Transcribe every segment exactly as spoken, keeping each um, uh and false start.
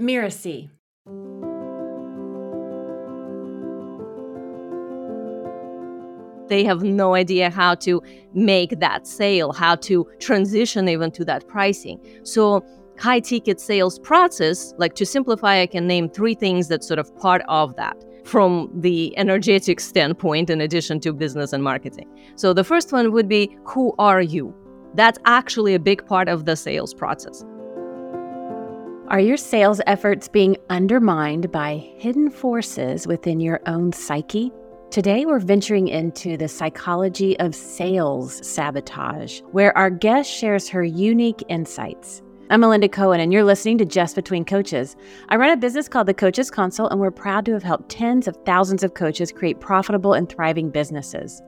Mirror C. They have no idea how to make that sale, how to transition even to that pricing. So high ticket sales process, like to simplify, I can name three things that's sort of part of that from the energetic standpoint in addition to business and marketing. So the first one would be, who are you? That's actually a big part of the sales process. Are your sales efforts being undermined by hidden forces within your own psyche? Today, we're venturing into the psychology of sales sabotage, where our guest shares her unique insights. I'm Melinda Cohen, and you're listening to Just Between Coaches. I run a business called The Coaches Console, and we're proud to have helped tens of thousands of coaches create profitable and thriving businesses.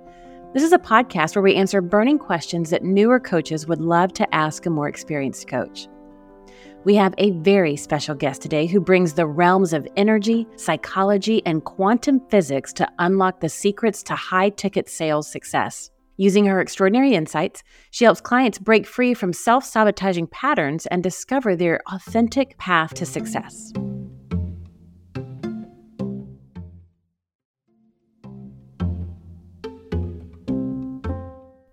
This is a podcast where we answer burning questions that newer coaches would love to ask a more experienced coach. We have a very special guest today who brings the realms of energy, psychology, and quantum physics to unlock the secrets to high-ticket sales success. Using her extraordinary insights, she helps clients break free from self-sabotaging patterns and discover their authentic path to success.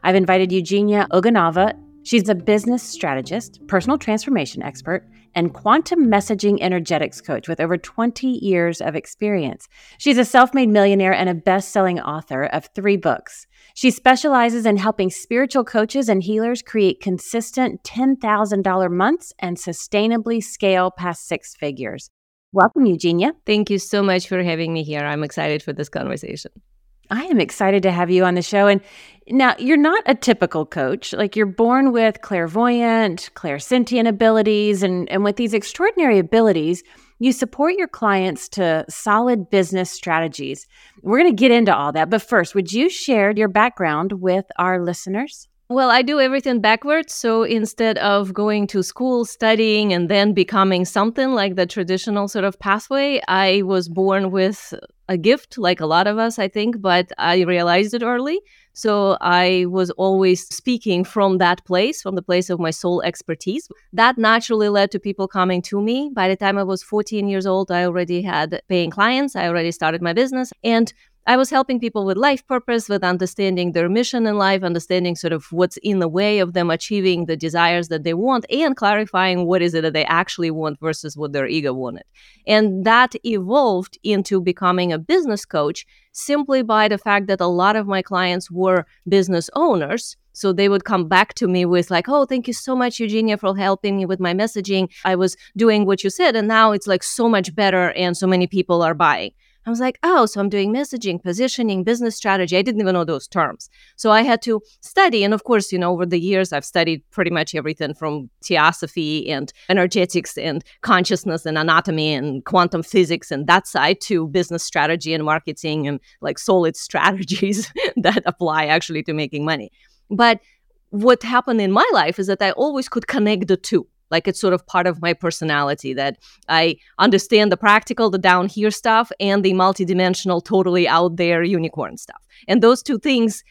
I've invited Eugenia Oganova. She's a business strategist, personal transformation expert, and quantum messaging energetics coach with over twenty years of experience. She's a self-made millionaire and a best-selling author of three books. She specializes in helping spiritual coaches and healers create consistent ten thousand dollars months and sustainably scale past six figures. Welcome, Eugenia. Thank you so much for having me here. I'm excited for this conversation. I am excited to have you on the show. And now, you're not a typical coach. Like, you're born with clairvoyant, clairsentient abilities. And, and with these extraordinary abilities, you support your clients to solid business strategies. We're going to get into all that. But first, would you share your background with our listeners? Well, I do everything backwards. So instead of going to school, studying, and then becoming something like the traditional sort of pathway, I was born with a gift, like a lot of us, I think, but I realized it early. So I was always speaking from that place, from the place of my soul expertise. That naturally led to people coming to me. By the time I was fourteen years old, I already had paying clients. I already started my business. And I was helping people with life purpose, with understanding their mission in life, understanding sort of what's in the way of them achieving the desires that they want, and clarifying what is it that they actually want versus what their ego wanted. And that evolved into becoming a business coach simply by the fact that a lot of my clients were business owners. So they would come back to me with like, oh, thank you so much, Eugenia, for helping me with my messaging. I was doing what you said, and now it's like so much better and so many people are buying. I was like, oh, so I'm doing messaging, positioning, business strategy. I didn't even know those terms. So I had to study. And of course, you know, over the years, I've studied pretty much everything from theosophy and energetics and consciousness and anatomy and quantum physics and that side to business strategy and marketing and like solid strategies that apply actually to making money. But what happened in my life is that I always could connect the two. Like, it's sort of part of my personality that I understand the practical, the down here stuff, and the multidimensional, totally out there unicorn stuff. And those two things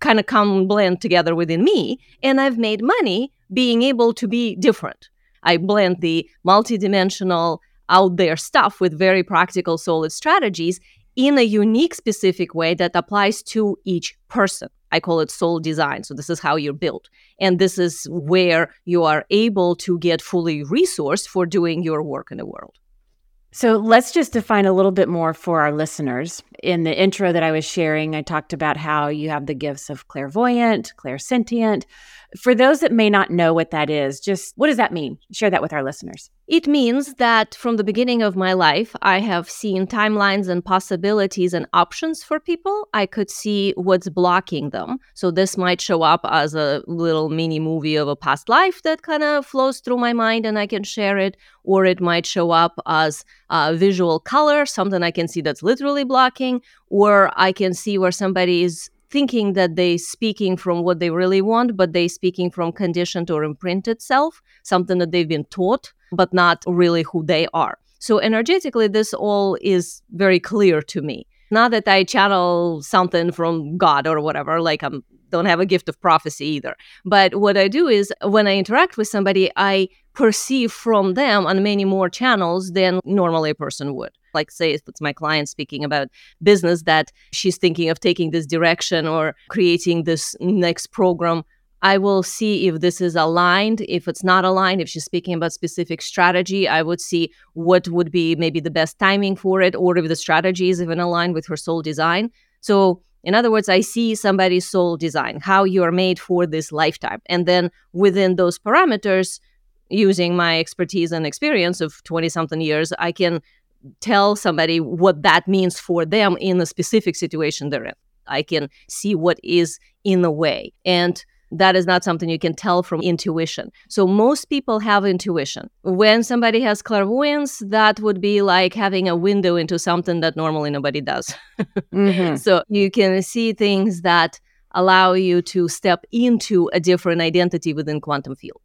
kind of come blend together within me. And I've made money being able to be different. I blend the multidimensional, out there stuff with very practical, solid strategies in a unique, specific way that applies to each person. I call it soul design. So this is how you're built. And this is where you are able to get fully resourced for doing your work in the world. So let's just define a little bit more for our listeners. In the intro that I was sharing, I talked about how you have the gifts of clairvoyant, clairsentient. For those that may not know what that is, just what does that mean? Share that with our listeners. It means that from the beginning of my life, I have seen timelines and possibilities and options for people. I could see what's blocking them. So this might show up as a little mini movie of a past life that kind of flows through my mind and I can share it. Or it might show up as a visual color, something I can see that's literally blocking. Or I can see where somebody is thinking that they're speaking from what they really want, but they're speaking from conditioned or imprinted self, something that they've been taught, but not really who they are. So energetically, this all is very clear to me. Not that I channel something from God or whatever, like I'm don't have a gift of prophecy either. But what I do is when I interact with somebody, I perceive from them on many more channels than normally a person would. Like, say, if it's my client speaking about business that she's thinking of taking this direction or creating this next program, I will see if this is aligned. If it's not aligned, if she's speaking about specific strategy, I would see what would be maybe the best timing for it, or if the strategy is even aligned with her soul design. So in other words, I see somebody's soul design, how you are made for this lifetime. And then within those parameters, using my expertise and experience of twenty-something years, I can tell somebody what that means for them in the specific situation they're in. I can see what is in the way. And that is not something you can tell from intuition. So most people have intuition. When somebody has clairvoyance, that would be like having a window into something that normally nobody does. Mm-hmm. So you can see things that allow you to step into a different identity within quantum field.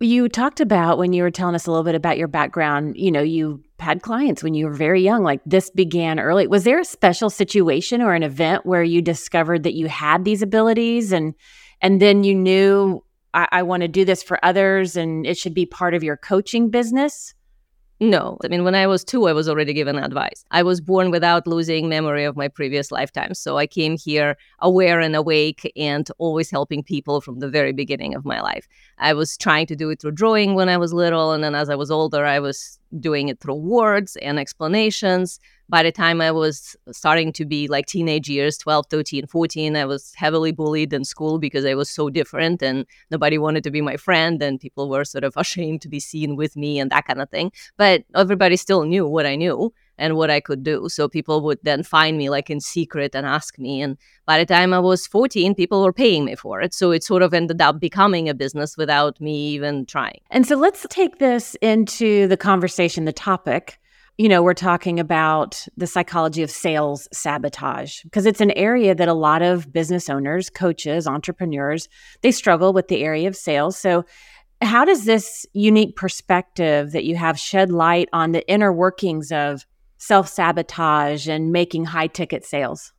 You talked about, when you were telling us a little bit about your background, you know, you had clients when you were very young, like this began early. Was there a special situation or an event where you discovered that you had these abilities and and then you knew, I, I want to do this for others and it should be part of your coaching business? No. I mean, when I was two, I was already given advice. I was born without losing memory of my previous lifetime. So I came here aware and awake and always helping people from the very beginning of my life. I was trying to do it through drawing when I was little. And then as I was older, I was doing it through words and explanations. By the time I was starting to be like teenage years, twelve, thirteen, fourteen, I was heavily bullied in school because I was so different and nobody wanted to be my friend and people were sort of ashamed to be seen with me and that kind of thing. But everybody still knew what I knew and what I could do. So people would then find me like in secret and ask me. And by the time I was fourteen, people were paying me for it. So it sort of ended up becoming a business without me even trying. And so let's take this into the conversation, the topic. You know, we're talking about the psychology of sales sabotage, because it's an area that a lot of business owners, coaches, entrepreneurs, they struggle with the area of sales. So how does this unique perspective that you have shed light on the inner workings of self-sabotage and making high-ticket sales?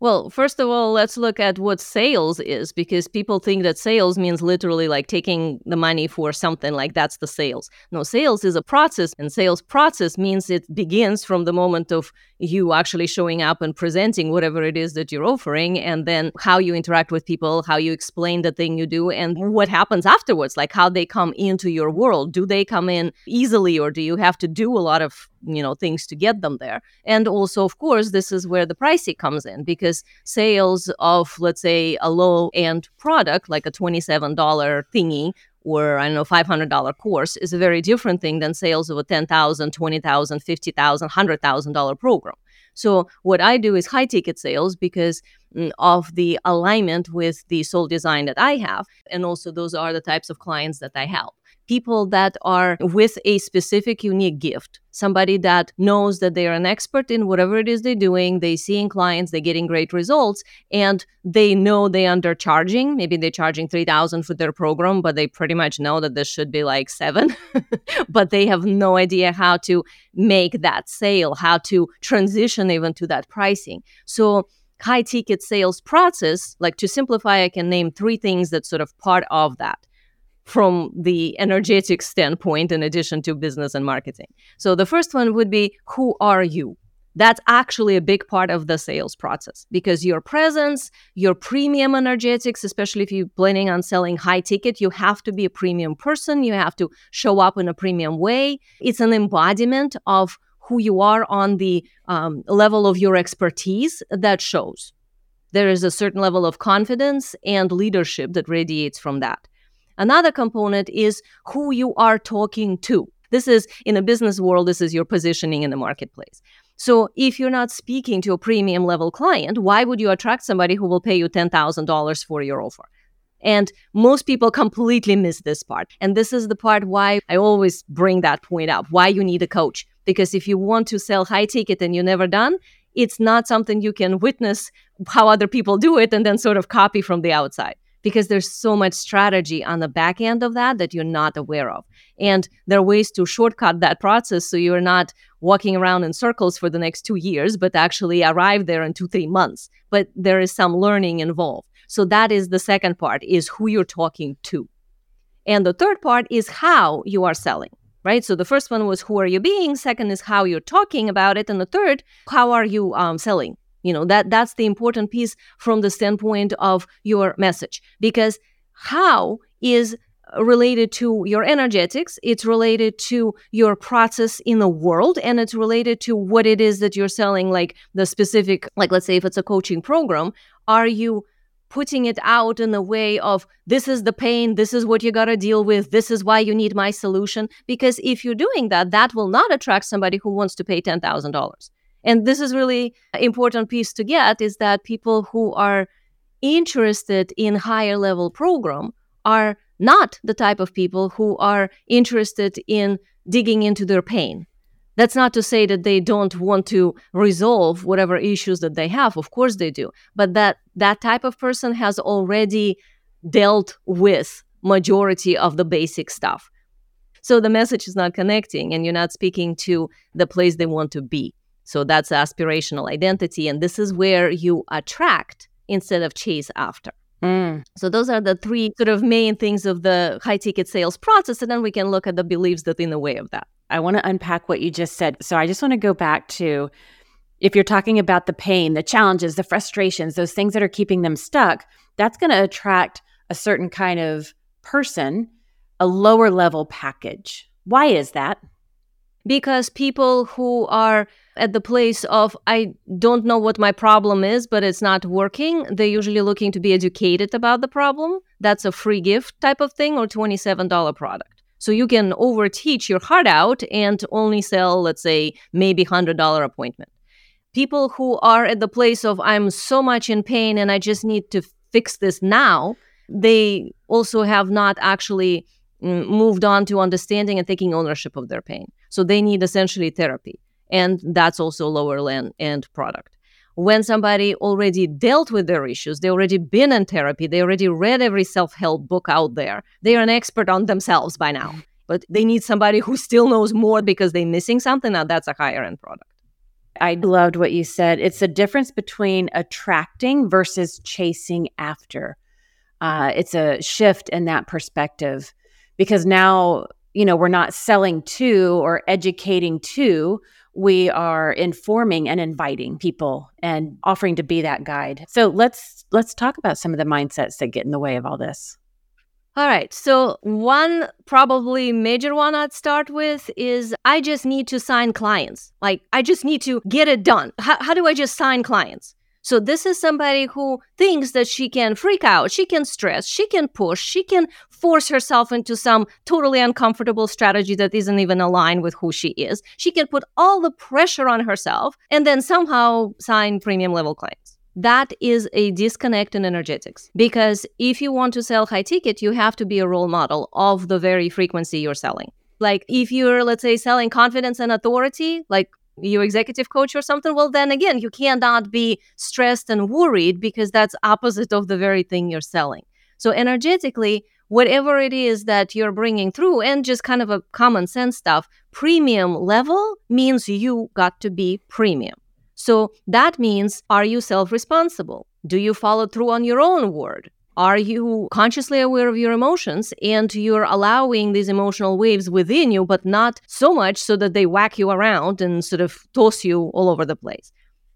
Well, first of all, let's look at what sales is, because people think that sales means literally like taking the money for something, like that's the sales. No, sales is a process, and sales process means it begins from the moment of you actually showing up and presenting whatever it is that you're offering, and then how you interact with people, how you explain the thing you do, and what happens afterwards, like how they come into your world. Do they come in easily, or do you have to do a lot of, you know, things to get them there? And also, of course, this is where the pricing comes in, because sales of, let's say, a low-end product, like a twenty-seven dollars thingy or, I don't know, five hundred dollars course is a very different thing than sales of a ten thousand dollars, twenty thousand dollars, fifty thousand dollars, one hundred thousand dollars program. So what I do is high-ticket sales because of the alignment with the soul design that I have. And also those are the types of clients that I help. People that are with a specific unique gift, somebody that knows that they are an expert in whatever it is they're doing, they're seeing clients, they're getting great results, and they know they're undercharging. Maybe they're charging three thousand dollars for their program, but they pretty much know that this should be like seven, but they have no idea how to make that sale, how to transition even to that pricing. So high-ticket sales process, like to simplify, I can name three things that's sort of part of that from the energetic standpoint, in addition to business and marketing. So the first one would be, who are you? That's actually a big part of the sales process, because your presence, your premium energetics, especially if you're planning on selling high ticket, you have to be a premium person. You have to show up in a premium way. It's an embodiment of who you are on the um, level of your expertise that shows. There is a certain level of confidence and leadership that radiates from that. Another component is who you are talking to. This is, in a business world, this is your positioning in the marketplace. So if you're not speaking to a premium level client, why would you attract somebody who will pay you ten thousand dollars for your offer? And most people completely miss this part. And this is the part why I always bring that point up, why you need a coach. Because if you want to sell high ticket and you're never done, it's not something you can witness how other people do it and then sort of copy from the outside, because there's so much strategy on the back end of that that you're not aware of. And there are ways to shortcut that process so you're not walking around in circles for the next two years, but actually arrive there in two, three months. But there is some learning involved. So that is the second part, is who you're talking to. And the third part is how you are selling, right? So the first one was who are you being? Second is how you're talking about it. And the third, how are you um, selling? You know, that that's the important piece from the standpoint of your message, because how is related to your energetics, it's related to your process in the world, and it's related to what it is that you're selling, like the specific, like let's say if it's a coaching program, are you putting it out in the way of this is the pain, this is what you got to deal with, this is why you need my solution? Because if you're doing that, that will not attract somebody who wants to pay ten thousand dollars. And this is really an important piece to get, is that people who are interested in higher level program are not the type of people who are interested in digging into their pain. That's not to say that they don't want to resolve whatever issues that they have. Of course they do. But that that type of person has already dealt with majority of the basic stuff. So the message is not connecting, and you're not speaking to the place they want to be. So that's aspirational identity. And this is where you attract instead of chase after. Mm. So those are the three sort of main things of the high ticket sales process. And then we can look at the beliefs that in the way of that. I want to unpack what you just said. So I just want to go back to, if you're talking about the pain, the challenges, the frustrations, those things that are keeping them stuck, that's going to attract a certain kind of person, a lower level package. Why is that? Because people who are at the place of, I don't know what my problem is, but it's not working, they're usually looking to be educated about the problem. That's a free gift type of thing, or twenty-seven dollars product. So you can overteach your heart out and only sell, let's say, maybe one hundred dollars appointment. People who are at the place of, I'm so much in pain and I just need to fix this now, they also have not actually moved on to understanding and taking ownership of their pain. So they need essentially therapy. And that's also lower end product. When somebody already dealt with their issues, they already been in therapy, they already read every self-help book out there, they are an expert on themselves by now. But they need somebody who still knows more because they're missing something. Now that's a higher end product. I loved what you said. It's the difference between attracting versus chasing after. Uh, it's a shift in that perspective, because now, you know, we're not selling to or educating to, we are informing and inviting people and offering to be that guide. So let's let's talk about some of the mindsets that get in the way of all this. All right. So one probably major one I'd start with is, I just need to sign clients. Like, I just need to get it done. How, how do I just sign clients? So this is somebody who thinks that she can freak out, she can stress, she can push, she can force herself into some totally uncomfortable strategy that isn't even aligned with who she is. She can put all the pressure on herself and then somehow sign premium level clients. That is a disconnect in energetics, because if you want to sell high ticket, you have to be a role model of the very frequency you're selling. Like if you're, let's say, selling confidence and authority, like your executive coach or something, well, then again, you cannot be stressed and worried, because that's opposite of the very thing you're selling. So energetically, whatever it is that you're bringing through, and just kind of a common sense stuff, premium level means you got to be premium. So that means, are you self-responsible? Do you follow through on your own word? Are you consciously aware of your emotions, and you're allowing these emotional waves within you, but not so much so that they whack you around and sort of toss you all over the place?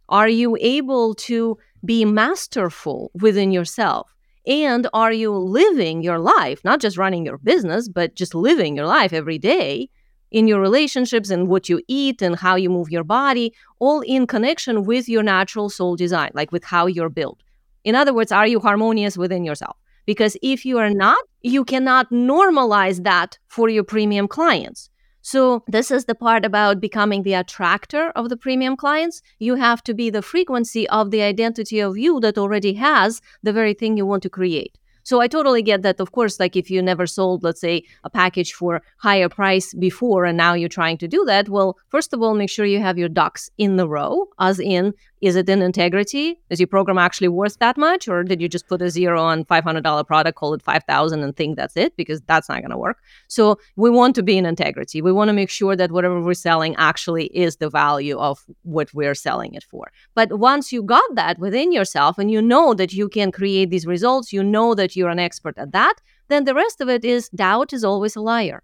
Are you able to be masterful within yourself? And are you living your life, not just running your business, but just living your life every day in your relationships and what you eat and how you move your body, all in connection with your natural soul design, like with how you're built? In other words, are you harmonious within yourself? Because if you are not, you cannot normalize that for your premium clients. So this is the part about becoming the attractor of the premium clients. You have to be the frequency of the identity of you that already has the very thing you want to create. So I totally get that, of course, like if you never sold, let's say, a package for higher price before, and now you're trying to do that, well, first of all, make sure you have your ducks in the row, as in Is it in integrity? Is your program actually worth that much? Or did you just put a zero on five hundred dollars product, call it five thousand dollars and think that's it? Because that's not going to work. So we want to be in integrity. We want to make sure that whatever we're selling actually is the value of what we're selling it for. But once you got that within yourself and you know that you can create these results, you know that you're an expert at that, then the rest of it is doubt is always a liar.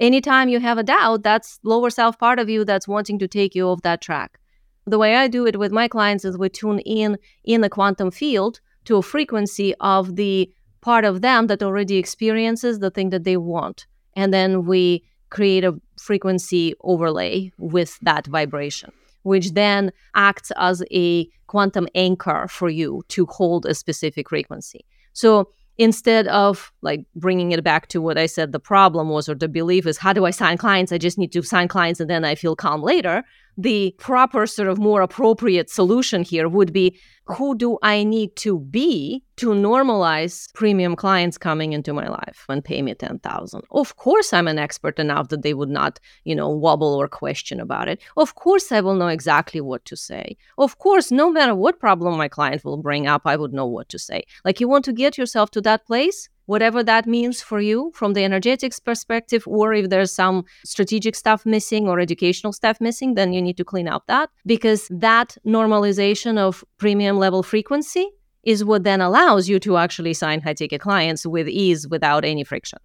Anytime you have a doubt, that's lower self part of you that's wanting to take you off that track. The way I do it with my clients is we tune in in the quantum field to a frequency of the part of them that already experiences the thing that they want. And then we create a frequency overlay with that vibration, which then acts as a quantum anchor for you to hold a specific frequency. So instead of like bringing it back to what I said the problem was, or the belief is, how do I sign clients? I just need to sign clients and then I feel calm later. The proper sort of more appropriate solution here would be, who do I need to be to normalize premium clients coming into my life and pay me ten thousand dollars? Of course, I'm an expert enough that they would not, you know, wobble or question about it. Of course, I will know exactly what to say. Of course, no matter what problem my client will bring up, I would know what to say. Like, you want to get yourself to that place, whatever that means for you from the energetics perspective, or if there's some strategic stuff missing or educational stuff missing, then you need to clean up that, because that normalization of premium level frequency is what then allows you to actually sign high ticket clients with ease without any friction.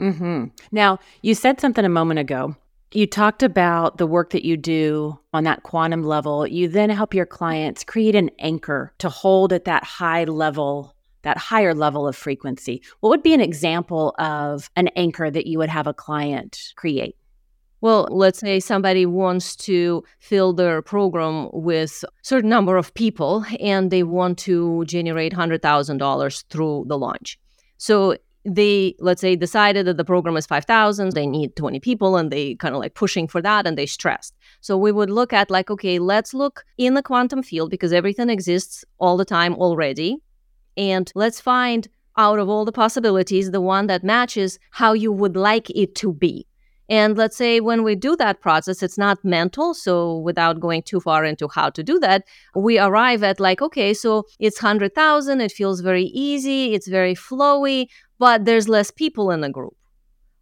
Mm-hmm. Now, you said something a moment ago. You talked about the work that you do on that quantum level. You then help your clients create an anchor to hold at that high level, that higher level of frequency. What would be an example of an anchor that you would have a client create? Well, let's say somebody wants to fill their program with a certain number of people and they want to generate one hundred thousand dollars through the launch. So they, let's say, decided that the program is five thousand, they need twenty people, and they kind of like pushing for that and they stressed. So we would look at like, okay, let's look in the quantum field, because everything exists all the time already. And let's find out of all the possibilities, the one that matches how you would like it to be. And let's say when we do that process, it's not mental. So without going too far into how to do that, we arrive at like, okay, so it's one hundred thousand. It feels very easy. It's very flowy, but there's less people in the group.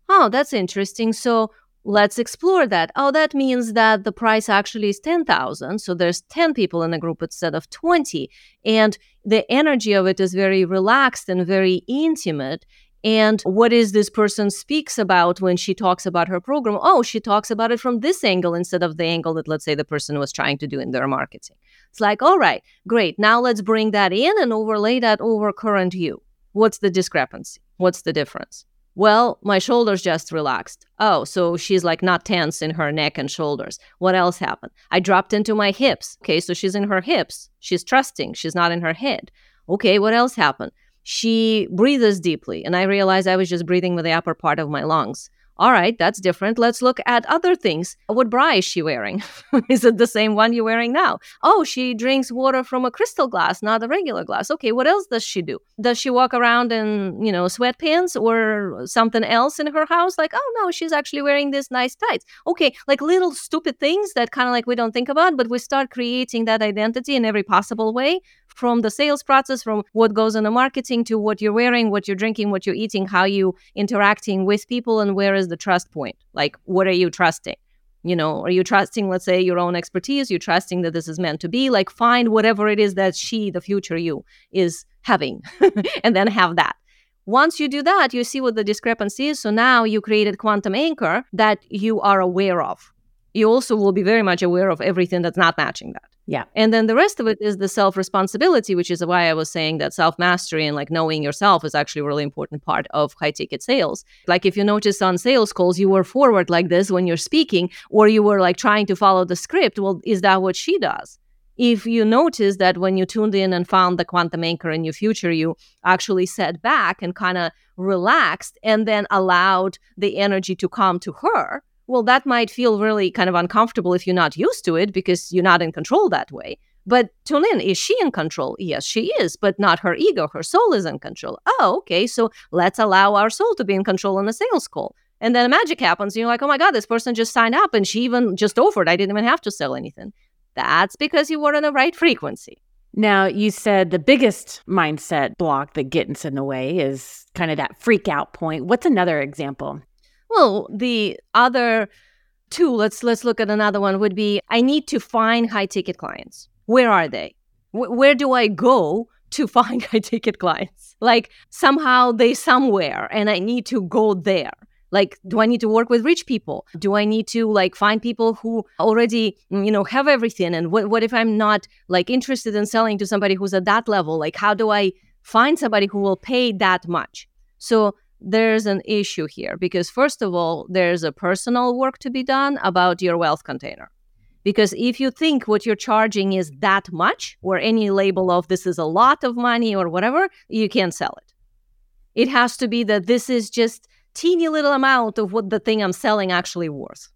Oh, that's interesting. So let's explore that. Oh, that means that the price actually is ten thousand. So there's ten people in the group instead of twenty. And the energy of it is very relaxed and very intimate. And what is this person speaks about when she talks about her program? Oh, she talks about it from this angle instead of the angle that, let's say, the person was trying to do in their marketing. It's like, all right, great. Now let's bring that in and overlay that over current you. What's the discrepancy? What's the difference? Well, my shoulders just relaxed. Oh, so she's like not tense in her neck and shoulders. What else happened? I dropped into my hips. Okay, so she's in her hips. She's trusting. She's not in her head. Okay, what else happened? She breathes deeply, and I realized I was just breathing with the upper part of my lungs. All right, that's different. Let's look at other things. What bra is she wearing? Is it the same one you're wearing now? Oh, she drinks water from a crystal glass, not a regular glass. Okay, what else does she do? Does she walk around in, you know, sweatpants or something else in her house? Like, oh, no, she's actually wearing these nice tights. Okay, like little stupid things that kind of like we don't think about, but we start creating that identity in every possible way, from the sales process, from what goes in the marketing to what you're wearing, what you're drinking, what you're eating, how you interacting with people, and where is the trust point? Like, what are you trusting? You know, are you trusting, let's say, your own expertise? You're trusting that this is meant to be? Like, find whatever it is that she, the future you, is having and then have that. Once you do that, you see what the discrepancy is. So now you created quantum anchor that you are aware of. You also will be very much aware of everything that's not matching that. Yeah. And then the rest of it is the self-responsibility, which is why I was saying that self-mastery and like knowing yourself is actually a really important part of high-ticket sales. Like, if you notice on sales calls, you were forward like this when you're speaking, or you were like trying to follow the script. Well, is that what she does? If you notice that when you tuned in and found the quantum anchor in your future, you actually sat back and kind of relaxed and then allowed the energy to come to her. Well, that might feel really kind of uncomfortable if you're not used to it, because you're not in control that way. But tune in, is she in control? Yes, she is, but not her ego. Her soul is in control. Oh, okay, so let's allow our soul to be in control in a sales call. And then magic happens. And you're like, oh my God, this person just signed up and she even just offered. I didn't even have to sell anything. That's because you were on the right frequency. Now, you said the biggest mindset block that gets in the way is kind of that freak out point. What's another example? Well, the other two, let's let's look at another one, would be I need to find high-ticket clients. Where are they? W- where do I go to find high-ticket clients? Like somehow they somewhere and I need to go there. Like, do I need to work with rich people? Do I need to like find people who already, you know, have everything? And what what if I'm not like interested in selling to somebody who's at that level? Like, how do I find somebody who will pay that much? So there's an issue here because first of all, there's a personal work to be done about your wealth container. Because if you think what you're charging is that much or any label of this is a lot of money or whatever, you can't sell it. It has to be that this is just teeny little amount of what the thing I'm selling actually worth.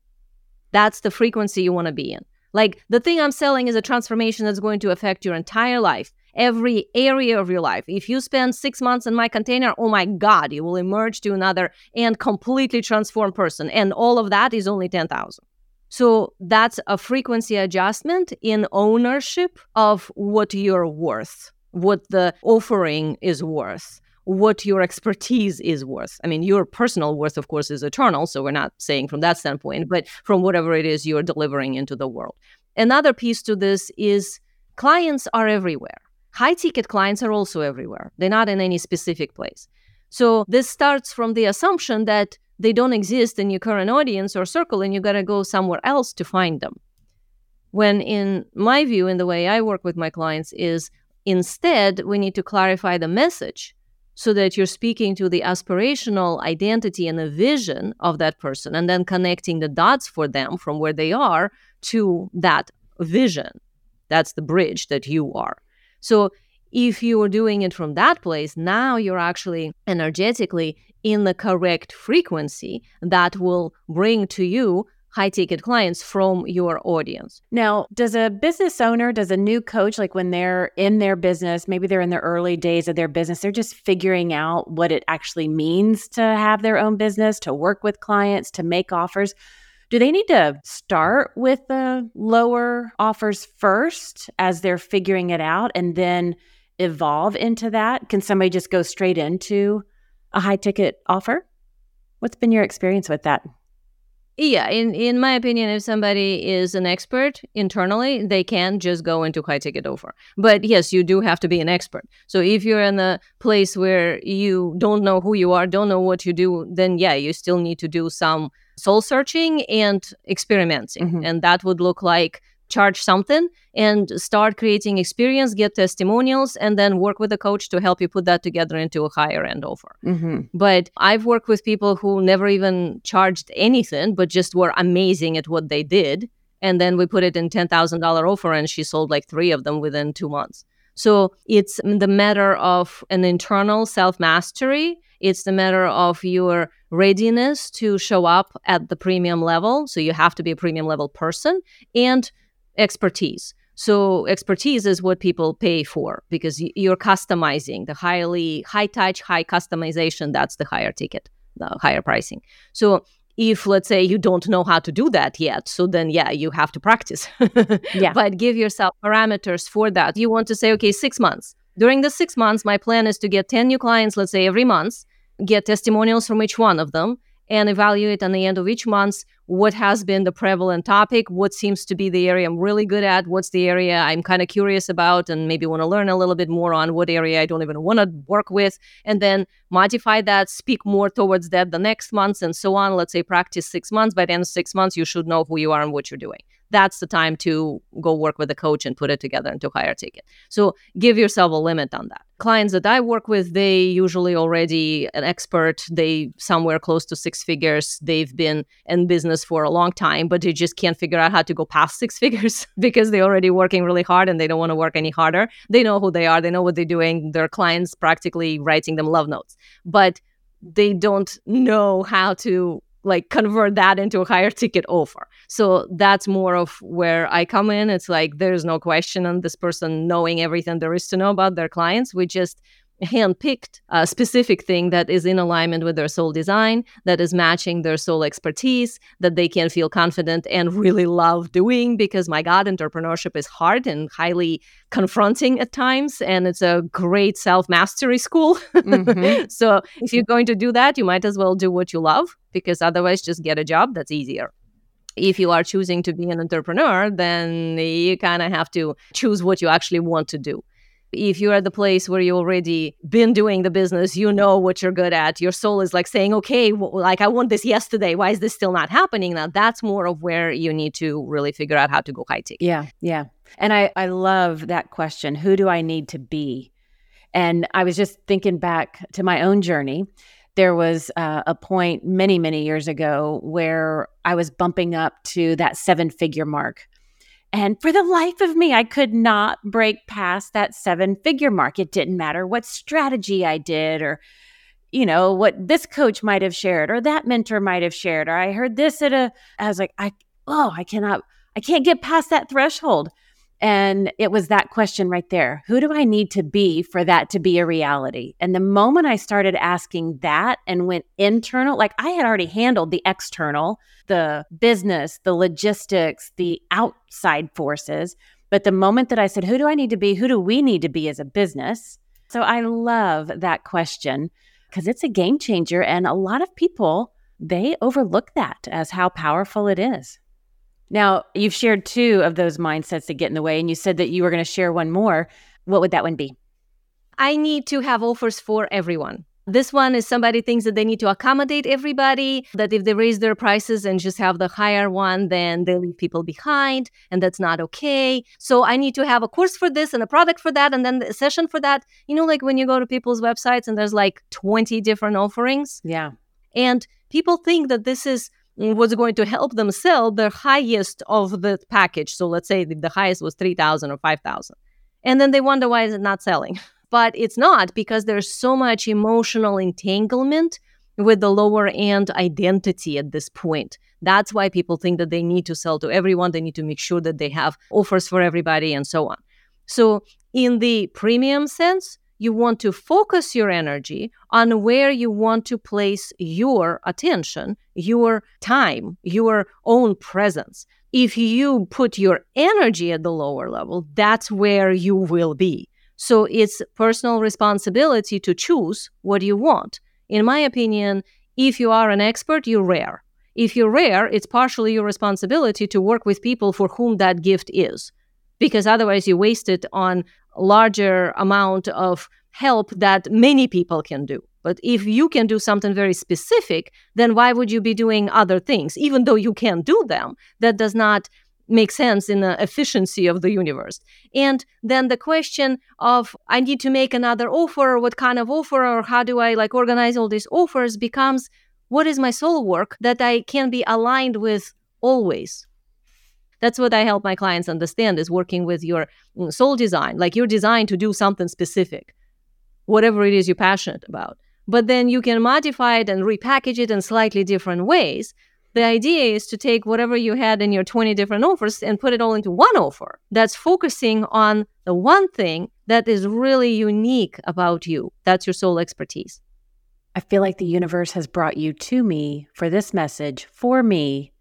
That's the frequency you want to be in. Like the thing I'm selling is a transformation that's going to affect your entire life, every area of your life. If you spend six months in my container, oh my God, you will emerge to another and completely transformed person. And all of that is only ten thousand. So that's a frequency adjustment in ownership of what you're worth, what the offering is worth, what your expertise is worth. I mean, your personal worth, of course, is eternal. So we're not saying from that standpoint, but from whatever it is you're delivering into the world. Another piece to this is clients are everywhere. High-ticket clients are also everywhere. They're not in any specific place. So this starts from the assumption that they don't exist in your current audience or circle, and you got to go somewhere else to find them. When in my view, in the way I work with my clients is instead, we need to clarify the message so that you're speaking to the aspirational identity and the vision of that person and then connecting the dots for them from where they are to that vision. That's the bridge that you are. So if you are doing it from that place, now you're actually energetically in the correct frequency that will bring to you high-ticket clients from your audience. Now, does a business owner, does a new coach, like when they're in their business, maybe they're in the early days of their business, they're just figuring out what it actually means to have their own business, to work with clients, to make offers. Do they need to start with the lower offers first as they're figuring it out and then evolve into that? Can somebody just go straight into a high-ticket offer? What's been your experience with that? Yeah, in, in my opinion, if somebody is an expert internally, they can just go into high-ticket offer. But yes, you do have to be an expert. So if you're in a place where you don't know who you are, don't know what you do, then yeah, you still need to do some soul-searching and experimenting. Mm-hmm. And that would look like charge something and start creating experience, get testimonials, and then work with a coach to help you put that together into a higher end offer. Mm-hmm. But I've worked with people who never even charged anything, but just were amazing at what they did. And then we put it in ten thousand dollars offer and she sold like three of them within two months. So it's the matter of an internal self-mastery. It's the matter of your readiness to show up at the premium level. So you have to be a premium level person and expertise. So expertise is what people pay for because you're customizing the highly high touch, high customization. That's the higher ticket, the higher pricing. So if let's say you don't know how to do that yet, so then yeah, you have to practice. yeah. But give yourself parameters for that. You want to say, okay, six months. During the six months, my plan is to get ten new clients, let's say every month, get testimonials from each one of them, and evaluate at the end of each month what has been the prevalent topic, what seems to be the area I'm really good at, what's the area I'm kind of curious about and maybe want to learn a little bit more on, what area I don't even want to work with, and then modify that, speak more towards that the next month and so on. Let's say practice six months. By the end of six months, you should know who you are and what you're doing. That's the time to go work with a coach and put it together into higher ticket. So give yourself a limit on that. Clients that I work with, they usually already an expert. They somewhere close to six figures. They've been in business for a long time, but they just can't figure out how to go past six figures because they're already working really hard and they don't want to work any harder. They know who they are. They know what they're doing. Their clients practically writing them love notes, but they don't know how to like convert that into a higher ticket offer. So that's more of where I come in. It's like, there's no question on this person knowing everything there is to know about their clients. We just handpicked a specific thing that is in alignment with their soul design, that is matching their soul expertise, that they can feel confident and really love doing, because my God, entrepreneurship is hard and highly confronting at times, and it's a great self-mastery school. Mm-hmm. So if you're going to do that, you might as well do what you love, because otherwise just get a job that's easier. If you are choosing to be an entrepreneur, then you kind of have to choose what you actually want to do. If you're at the place where you've already been doing the business, you know what you're good at. Your soul is like saying, okay, well, like I want this yesterday. Why is this still not happening? Now that's more of where you need to really figure out how to go high-tech. Yeah, yeah. And I, I love that question. Who do I need to be? And I was just thinking back to my own journey. There was uh, a point many, many years ago where I was bumping up to that seven-figure mark. And for the life of me, I could not break past that seven-figure mark. It didn't matter what strategy I did, or, you know, what this coach might have shared, or that mentor might have shared, or I heard this at a, I was like, I, oh, I cannot, I can't get past that threshold. And it was that question right there. Who do I need to be for that to be a reality? And the moment I started asking that and went internal, like I had already handled the external, the business, the logistics, the outside forces. But the moment that I said, who do I need to be? Who do we need to be as a business? So I love that question because it's a game changer. And a lot of people, they overlook that as how powerful it is. Now, you've shared two of those mindsets that get in the way, and you said that you were going to share one more. What would that one be? I need to have offers for everyone. This one is somebody thinks that they need to accommodate everybody, that if they raise their prices and just have the higher one, then they leave people behind, and that's not okay. So I need to have a course for this and a product for that and then a session for that. You know, like when you go to people's websites and there's like twenty different offerings. Yeah. And people think that this is what's going to help them sell the highest of the package. So let's say the highest was three thousand or five thousand. And then they wonder why is it not selling. But it's not, because there's so much emotional entanglement with the lower end identity at this point. That's why people think that they need to sell to everyone. They need to make sure that they have offers for everybody and so on. So in the premium sense, you want to focus your energy on where you want to place your attention, your time, your own presence. If you put your energy at the lower level, that's where you will be. So it's personal responsibility to choose what you want. In my opinion, if you are an expert, you're rare. If you're rare, it's partially your responsibility to work with people for whom that gift is, because otherwise you waste it on larger amount of help that many people can do. But if you can do something very specific, then why would you be doing other things? Even though you can do them, that does not make sense in the efficiency of the universe. And then the question of, I need to make another offer, what kind of offer, or how do I like organize all these offers, becomes, what is my soul work that I can be aligned with always? That's what I help my clients understand, is working with your soul design. Like you're designed to do something specific, whatever it is you're passionate about. But then you can modify it and repackage it in slightly different ways. The idea is to take whatever you had in your twenty different offers and put it all into one offer that's focusing on the one thing that is really unique about you. That's your soul expertise. I feel like the universe has brought you to me for this message, for me.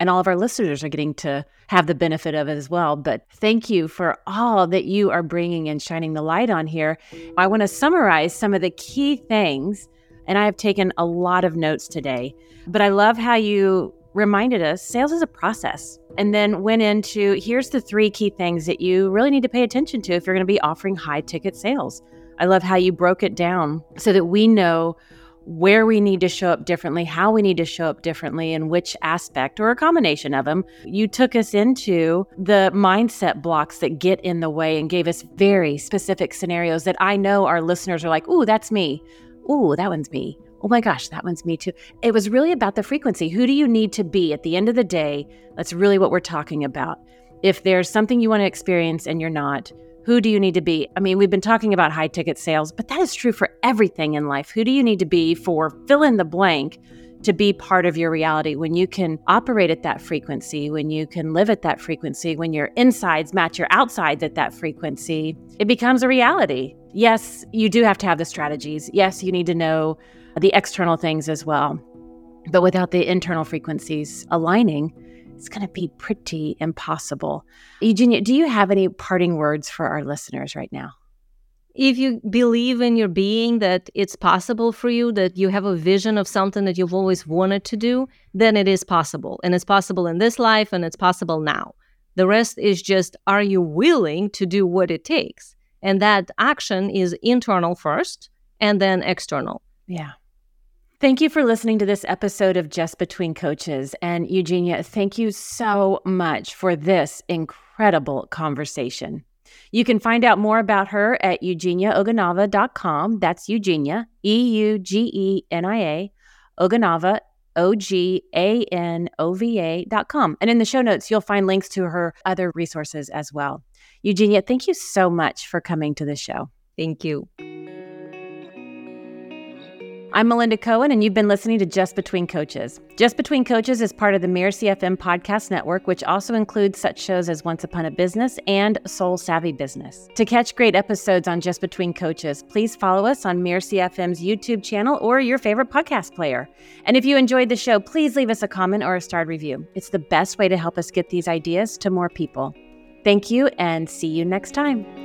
And all of our listeners are getting to have the benefit of it as well. But thank you for all that you are bringing and shining the light on here. I want to summarize some of the key things, and I have taken a lot of notes today. But I love how you reminded us sales is a process, and then went into here's the three key things that you really need to pay attention to if you're going to be offering high ticket sales. I love how you broke it down so that we know where we need to show up differently, how we need to show up differently, and which aspect or a combination of them. You took us into the mindset blocks that get in the way and gave us very specific scenarios that I know our listeners are like, ooh, that's me. Ooh, that one's me. Oh my gosh, that one's me too. It was really about the frequency. Who do you need to be at the end of the day? That's really what we're talking about. If there's something you want to experience and you're not, who do you need to be? I mean, we've been talking about high ticket sales, but that is true for everything in life. Who do you need to be for fill in the blank to be part of your reality? When you can operate at that frequency, when you can live at that frequency, when your insides match your outsides at that frequency, it becomes a reality. yes, you do have to have the strategies. Yes, you need to know the external things as well. But without the internal frequencies aligning, it's going to be pretty impossible. Eugenia, do you have any parting words for our listeners right now? If you believe in your being that it's possible for you, that you have a vision of something that you've always wanted to do, then it is possible. And it's possible in this life and it's possible now. The rest is just, are you willing to do what it takes? And that action is internal first and then external. Yeah. Thank you for listening to this episode of Just Between Coaches. And Eugenia, thank you so much for this incredible conversation. You can find out more about her at eugenia oganova dot com. That's Eugenia, E U G E N I A, Oganova, O G A N O V A dot com. And in the show notes, you'll find links to her other resources as well. Eugenia, thank you so much for coming to the show. Thank you. I'm Melinda Cohen, and you've been listening to Just Between Coaches. Just Between Coaches is part of the Mirror C F M podcast network, which also includes such shows as Once Upon a Business and Soul Savvy Business. To catch great episodes on Just Between Coaches, please follow us on Mirror C F M's YouTube channel or your favorite podcast player. And if you enjoyed the show, please leave us a comment or a starred review. It's the best way to help us get these ideas to more people. Thank you, and see you next time.